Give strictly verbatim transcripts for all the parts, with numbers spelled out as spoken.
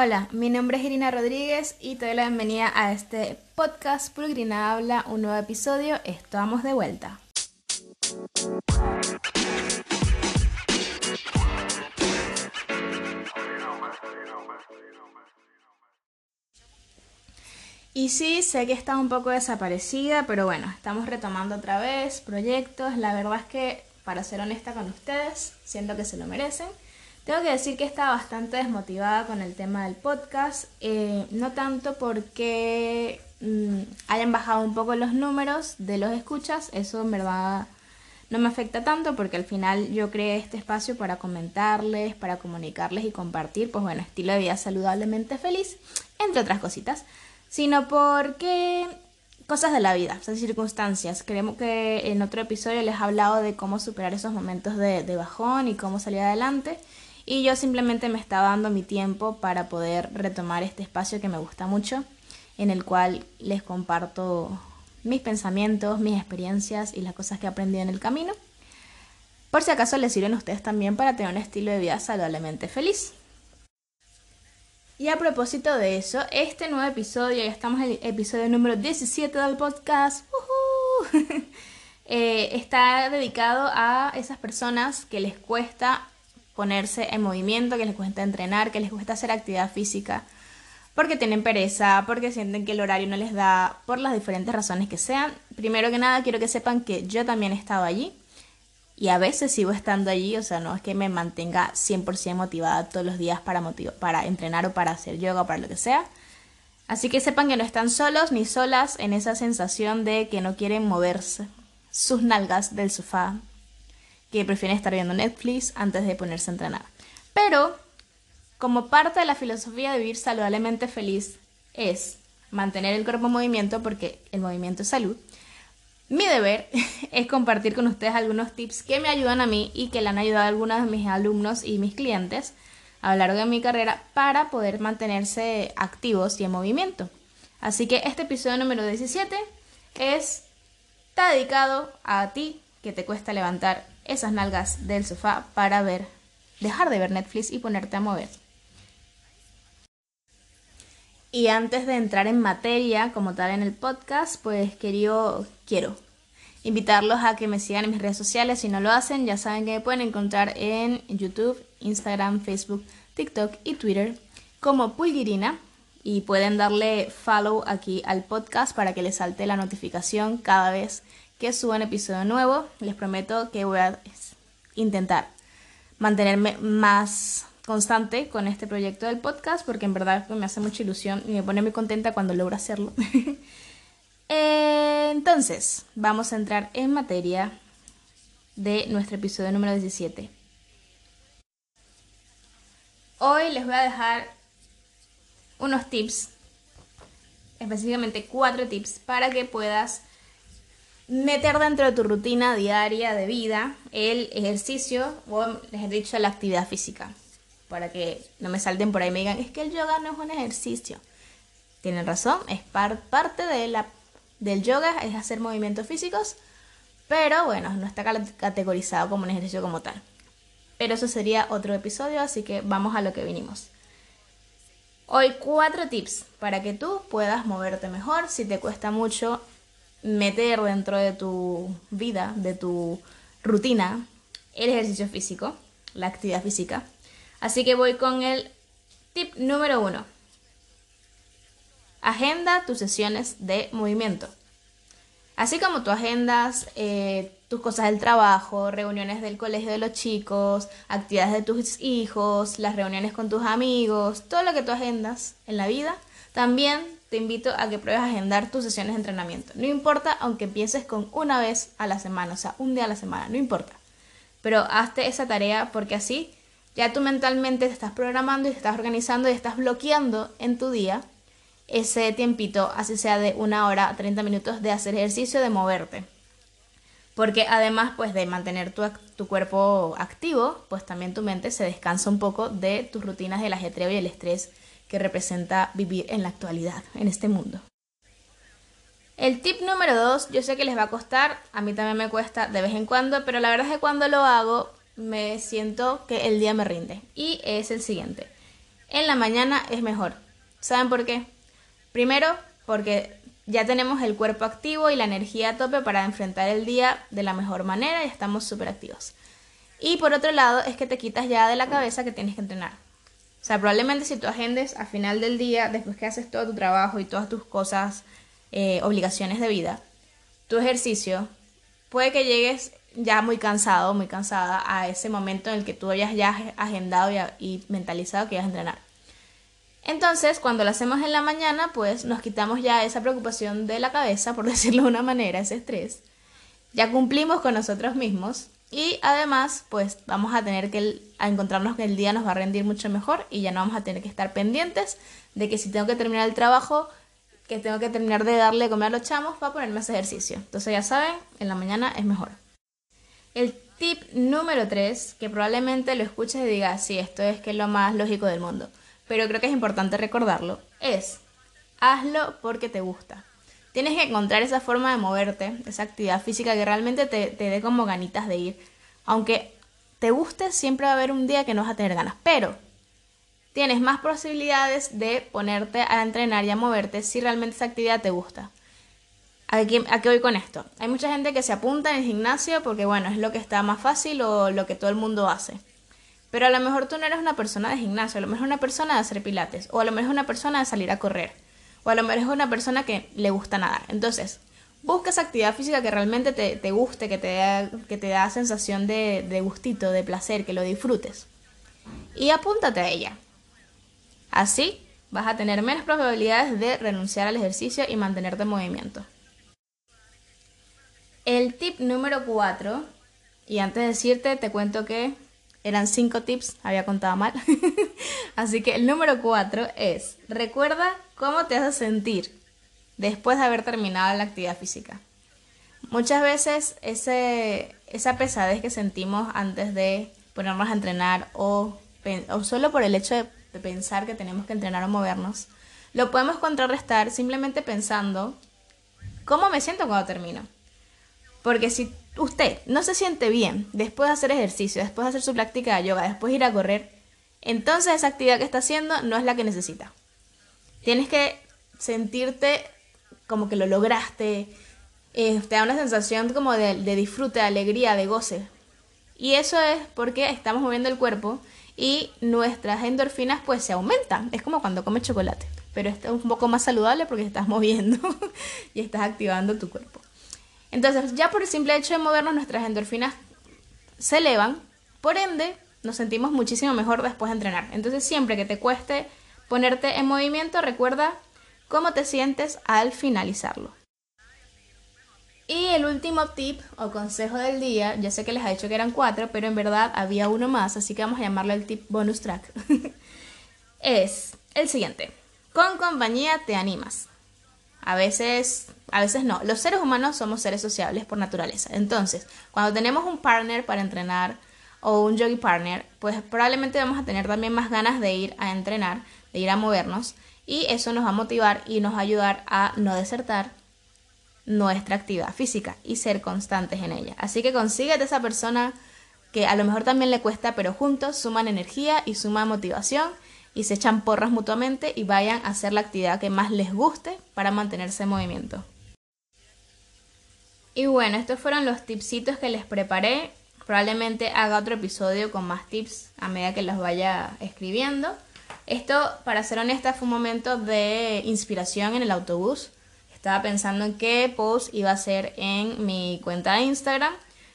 Hola, mi nombre es Irina Rodríguez y te doy la bienvenida a este podcast Pulguirina Habla, un nuevo episodio. Estamos de vuelta. Y sí, sé que está un poco desaparecida, pero bueno, estamos retomando otra vez proyectos. La verdad es que, para ser honesta con ustedes, siento que se lo merecen. Tengo que decir que estaba bastante desmotivada con el tema del podcast, eh, no tanto porque mmm, hayan bajado un poco los números de los escuchas, eso en verdad no me afecta tanto porque al final yo creé este espacio para comentarles, para comunicarles y compartir, pues bueno, estilo de vida saludablemente feliz, entre otras cositas, sino porque cosas de la vida, o sea, circunstancias. Creemos que en otro episodio les he hablado de cómo superar esos momentos de, de bajón y cómo salir adelante. Y yo simplemente me estaba dando mi tiempo para poder retomar este espacio que me gusta mucho, en el cual les comparto mis pensamientos, mis experiencias y las cosas que he aprendido en el camino. Por si acaso les sirven a ustedes también para tener un estilo de vida saludablemente feliz. Y a propósito de eso, este nuevo episodio, ya estamos en el episodio número diecisiete del podcast, ¡uh-huh! eh, está dedicado a esas personas que les cuesta ponerse en movimiento, que les cuesta entrenar, que les cuesta hacer actividad física, porque tienen pereza, porque sienten que el horario no les da, por las diferentes razones que sean. Primero que nada, quiero que sepan que yo también he estado allí, y a veces sigo estando allí, o sea, no es que me mantenga cien por ciento motivada todos los días para, motiv- para entrenar o para hacer yoga o para lo que sea. Así que sepan que no están solos ni solas en esa sensación de que no quieren moverse sus nalgas del sofá, que prefieren estar viendo Netflix antes de ponerse a entrenar. Pero, como parte de la filosofía de vivir saludablemente feliz es mantener el cuerpo en movimiento, porque el movimiento es salud, mi deber es compartir con ustedes algunos tips que me ayudan a mí y que le han ayudado a algunos de mis alumnos y mis clientes a lo largo de mi carrera para poder mantenerse activos y en movimiento. Así que este episodio número diecisiete es, está dedicado a ti que te cuesta levantar esas nalgas del sofá para ver, dejar de ver Netflix y ponerte a mover. Y antes de entrar en materia como tal en el podcast, pues querido, quiero invitarlos a que me sigan en mis redes sociales. Si no lo hacen, ya saben que me pueden encontrar en YouTube, Instagram, Facebook, TikTok y Twitter como Pulguirina. Y pueden darle follow aquí al podcast para que les salte la notificación cada vez que suban episodio nuevo. Les prometo que voy a intentar mantenerme más constante con este proyecto del podcast, porque en verdad me hace mucha ilusión y me pone muy contenta cuando logro hacerlo. Entonces, vamos a entrar en materia de nuestro episodio número diecisiete. Hoy les voy a dejar unos tips, específicamente cuatro tips, para que puedas meter dentro de tu rutina diaria de vida el ejercicio, o les he dicho la actividad física, para que no me salten por ahí y me digan, es que el yoga no es un ejercicio. Tienen razón, es par- parte de la, del yoga, es hacer movimientos físicos, pero bueno, no está categorizado como un ejercicio como tal. Pero eso sería otro episodio, así que vamos a lo que vinimos. Hoy cuatro tips para que tú puedas moverte mejor si te cuesta mucho meter dentro de tu vida, de tu rutina, el ejercicio físico, la actividad física. Así que voy con el tip número uno. Agenda tus sesiones de movimiento. Así como tú agendas eh, tus cosas del trabajo, reuniones del colegio de los chicos, actividades de tus hijos, las reuniones con tus amigos, todo lo que tú agendas en la vida, también te invito a que pruebes a agendar tus sesiones de entrenamiento. No importa, aunque empieces con una vez a la semana, o sea, un día a la semana, no importa. Pero hazte esa tarea porque así ya tú mentalmente te estás programando y te estás organizando y estás bloqueando en tu día ese tiempito, así sea de una hora a treinta minutos de hacer ejercicio, de moverte. Porque además pues de mantener tu, tu cuerpo activo, pues también tu mente se descansa un poco de tus rutinas del ajetreo y el estrés que representa vivir en la actualidad, en este mundo. El tip número dos, yo sé que les va a costar, a mí también me cuesta de vez en cuando, pero la verdad es que cuando lo hago me siento que el día me rinde, y es el siguiente. en la mañana es mejor. ¿Saben por qué? Primero, porque ya tenemos el cuerpo activo y la energía a tope para enfrentar el día de la mejor manera y estamos súper activos. Y por otro lado, es que te quitas ya de la cabeza que tienes que entrenar. O sea, probablemente si tú agendes a final del día, después que haces todo tu trabajo y todas tus cosas, eh, obligaciones de vida, tu ejercicio, puede que llegues ya muy cansado, muy cansada a ese momento en el que tú hayas ya agendado y, y mentalizado que ibas a entrenar. Entonces, cuando lo hacemos en la mañana, pues nos quitamos ya esa preocupación de la cabeza, por decirlo de una manera, ese estrés. Ya cumplimos con nosotros mismos. Y además, pues vamos a tener que a encontrarnos que el día nos va a rendir mucho mejor y ya no vamos a tener que estar pendientes de que si tengo que terminar el trabajo, que tengo que terminar de darle de comer a los chamos para ponerme a hacer ejercicio. Entonces ya saben, en la mañana es mejor. El tip número tres, que probablemente lo escuches y digas, sí, esto es que es lo más lógico del mundo, pero creo que es importante recordarlo, es hazlo porque te gusta. Tienes que encontrar esa forma de moverte, esa actividad física que realmente te, te dé como ganitas de ir. Aunque te guste, siempre va a haber un día que no vas a tener ganas. Pero tienes más posibilidades de ponerte a entrenar y a moverte si realmente esa actividad te gusta. ¿A qué, a qué voy con esto? Hay mucha gente que se apunta en el gimnasio porque, bueno, es lo que está más fácil o lo que todo el mundo hace. Pero a lo mejor tú no eres una persona de gimnasio, a lo mejor una persona de hacer pilates o a lo mejor una persona de salir a correr. O a lo mejor es una persona que le gusta nadar. Entonces, busca esa actividad física que realmente te, te guste, que te da, que te da sensación de, de gustito, de placer, que lo disfrutes. Y apúntate a ella. Así vas a tener menos probabilidades de renunciar al ejercicio y mantenerte en movimiento. El tip número cuatro, y antes de decirte, te cuento que eran cinco tips, había contado mal. Así que el número cuatro es, recuerda cómo te haces sentir después de haber terminado la actividad física. Muchas veces ese, esa pesadez que sentimos antes de ponernos a entrenar o, o solo por el hecho de pensar que tenemos que entrenar o movernos, lo podemos contrarrestar simplemente pensando cómo me siento cuando termino. Porque si usted no se siente bien después de hacer ejercicio, después de hacer su práctica de yoga, después de ir a correr, entonces esa actividad que está haciendo no es la que necesita. Tienes que sentirte como que lo lograste, eh, te da una sensación como de, de disfrute, de alegría, de goce. Y eso es porque estamos moviendo el cuerpo y nuestras endorfinas pues se aumentan. Es como cuando comes chocolate, pero esto es un poco más saludable porque estás moviendo y estás activando tu cuerpo. Entonces, ya por el simple hecho de movernos, nuestras endorfinas se elevan, por ende, nos sentimos muchísimo mejor después de entrenar. Entonces, siempre que te cueste ponerte en movimiento, recuerda cómo te sientes al finalizarlo. Y el último tip o consejo del día, ya sé que les he dicho que eran cuatro, pero en verdad había uno más, así que vamos a llamarlo el tip bonus track. Es el siguiente, con compañía te animas. A veces, a veces no. Los seres humanos somos seres sociables por naturaleza. Entonces, cuando tenemos un partner para entrenar o un yogi partner, pues probablemente vamos a tener también más ganas de ir a entrenar, de ir a movernos. Y eso nos va a motivar y nos va a ayudar a no desertar nuestra actividad física y ser constantes en ella. Así que consíguete esa persona que a lo mejor también le cuesta, pero juntos suman energía y suman motivación. Y se echan porras mutuamente y vayan a hacer la actividad que más les guste para mantenerse en movimiento. Y bueno, estos fueron los tipsitos que les preparé. Probablemente haga otro episodio con más tips a medida que los vaya escribiendo. Esto, para ser honesta, fue un momento de inspiración en el autobús. Estaba pensando en qué post iba a hacer en mi cuenta de Instagram.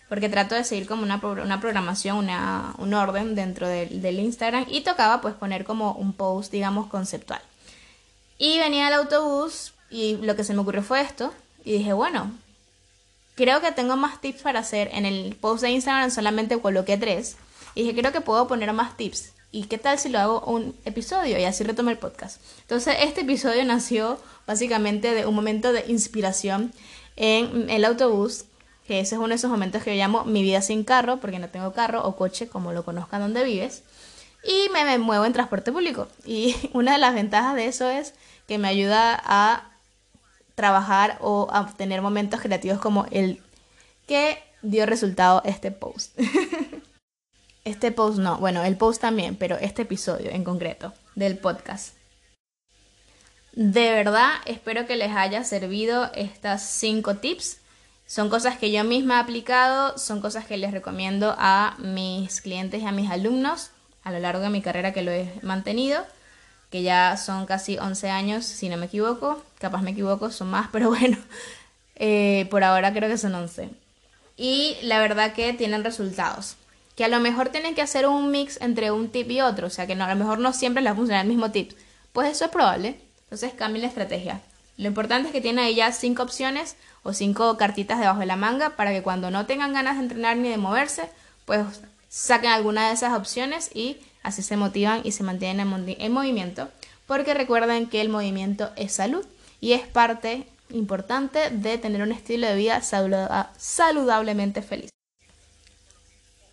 Porque trato de seguir como una, una programación, una, un orden dentro de, del Instagram. Y tocaba pues poner como un post, digamos, conceptual. Y venía el autobús y lo que se me ocurrió fue esto. Y dije, bueno, creo que tengo más tips para hacer. En el post de Instagram solamente coloqué tres. Y dije, creo que puedo poner más tips. ¿Y qué tal si lo hago un episodio? Y así retomo el podcast. Entonces este episodio nació básicamente de un momento de inspiración en el autobús. Que ese es uno de esos momentos que yo llamo mi vida sin carro, porque no tengo carro o coche, como lo conozcan donde vives, y me, me muevo en transporte público. Y una de las ventajas de eso es que me ayuda a trabajar o a obtener momentos creativos como el que dio resultado este post. Este post no, bueno, el post también, pero este episodio en concreto. del podcast. De verdad, espero que les haya servido estas cinco tips. Son cosas que yo misma he aplicado, son cosas que les recomiendo a mis clientes y a mis alumnos a lo largo de mi carrera que lo he mantenido, que ya son casi once años, si no me equivoco. Capaz me equivoco, son más, pero bueno, eh, por ahora creo que son once. Y la verdad que tienen resultados. Que a lo mejor tienen que hacer un mix entre un tip y otro, o sea que no, a lo mejor no siempre les va a funcionar el mismo tip. Pues eso es probable. Entonces cambien la estrategia. Lo importante es que tienen ahí ya cinco opciones o cinco cartitas debajo de la manga para que cuando no tengan ganas de entrenar ni de moverse, pues saquen alguna de esas opciones y así se motivan y se mantienen en movimiento. Porque recuerden que el movimiento es salud y es parte importante de tener un estilo de vida saluda- saludablemente feliz.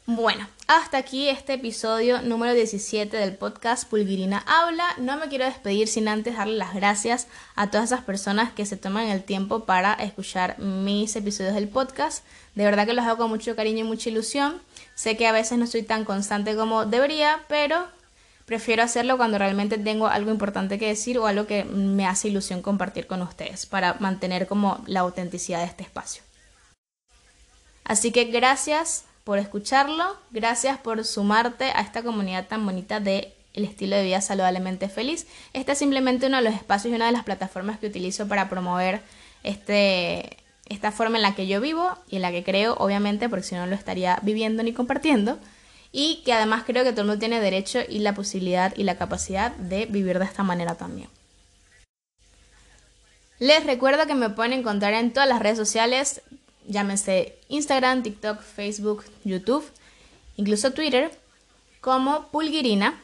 Bueno, hasta aquí este episodio número diecisiete del podcast Pulguirina Habla. No me quiero despedir sin antes darle las gracias a todas esas personas que se toman el tiempo para escuchar mis episodios del podcast. De verdad que los hago con mucho cariño y mucha ilusión. Sé que a veces no soy tan constante como debería, pero prefiero hacerlo cuando realmente tengo algo importante que decir o algo que me hace ilusión compartir con ustedes para mantener como la autenticidad de este espacio. Así que gracias por escucharlo, gracias por sumarte a esta comunidad tan bonita de el estilo de vida saludablemente feliz. Este es simplemente uno de los espacios y una de las plataformas que utilizo para promover este, esta forma en la que yo vivo y en la que creo, obviamente, porque si no lo estaría viviendo ni compartiendo, y que además creo que todo el mundo tiene derecho y la posibilidad y la capacidad de vivir de esta manera también. Les recuerdo que me pueden encontrar en todas las redes sociales, llámese Instagram, TikTok, Facebook, YouTube, incluso Twitter, como Pulguirina.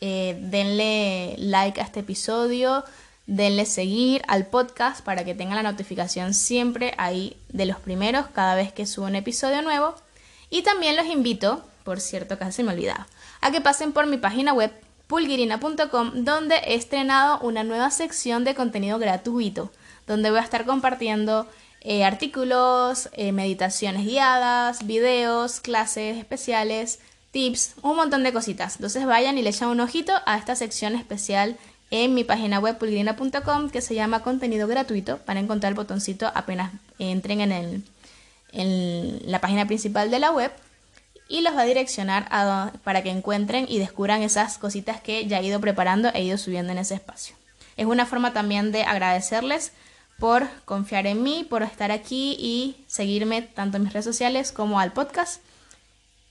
Eh, denle like a este episodio, denle seguir al podcast para que tengan la notificación siempre ahí de los primeros cada vez que subo un episodio nuevo. Y también los invito, por cierto, casi se me olvidaba, a que pasen por mi página web pulguirina punto com, donde he estrenado una nueva sección de contenido gratuito, donde voy a estar compartiendo Eh, artículos, eh, meditaciones guiadas, videos, clases especiales, tips, un montón de cositas. Entonces vayan y le echan un ojito a esta sección especial en mi página web pulguirina punto com que se llama contenido gratuito. Van a encontrar el botoncito apenas entren en, el, en la página principal de la web y los va a direccionar a, para que encuentren y descubran esas cositas que ya he ido preparando e ido subiendo en ese espacio. Es una forma también de agradecerles por confiar en mí, por estar aquí y seguirme tanto en mis redes sociales como al podcast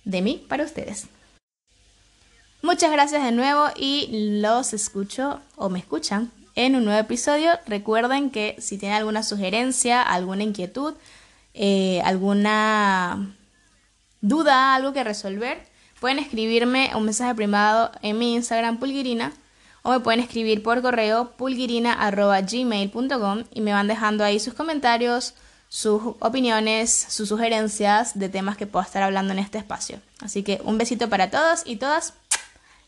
de mí para ustedes. Muchas gracias de nuevo y los escucho o me escuchan en un nuevo episodio. Recuerden que si tienen alguna sugerencia, alguna inquietud, eh, alguna duda, algo que resolver, pueden escribirme un mensaje privado en mi Instagram Pulguirina. O me pueden escribir por correo pulguirina arroba gmail punto com y me van dejando ahí sus comentarios, sus opiniones, sus sugerencias de temas que puedo estar hablando en este espacio. Así que un besito para todos y todas.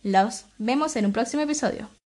Los vemos en un próximo episodio.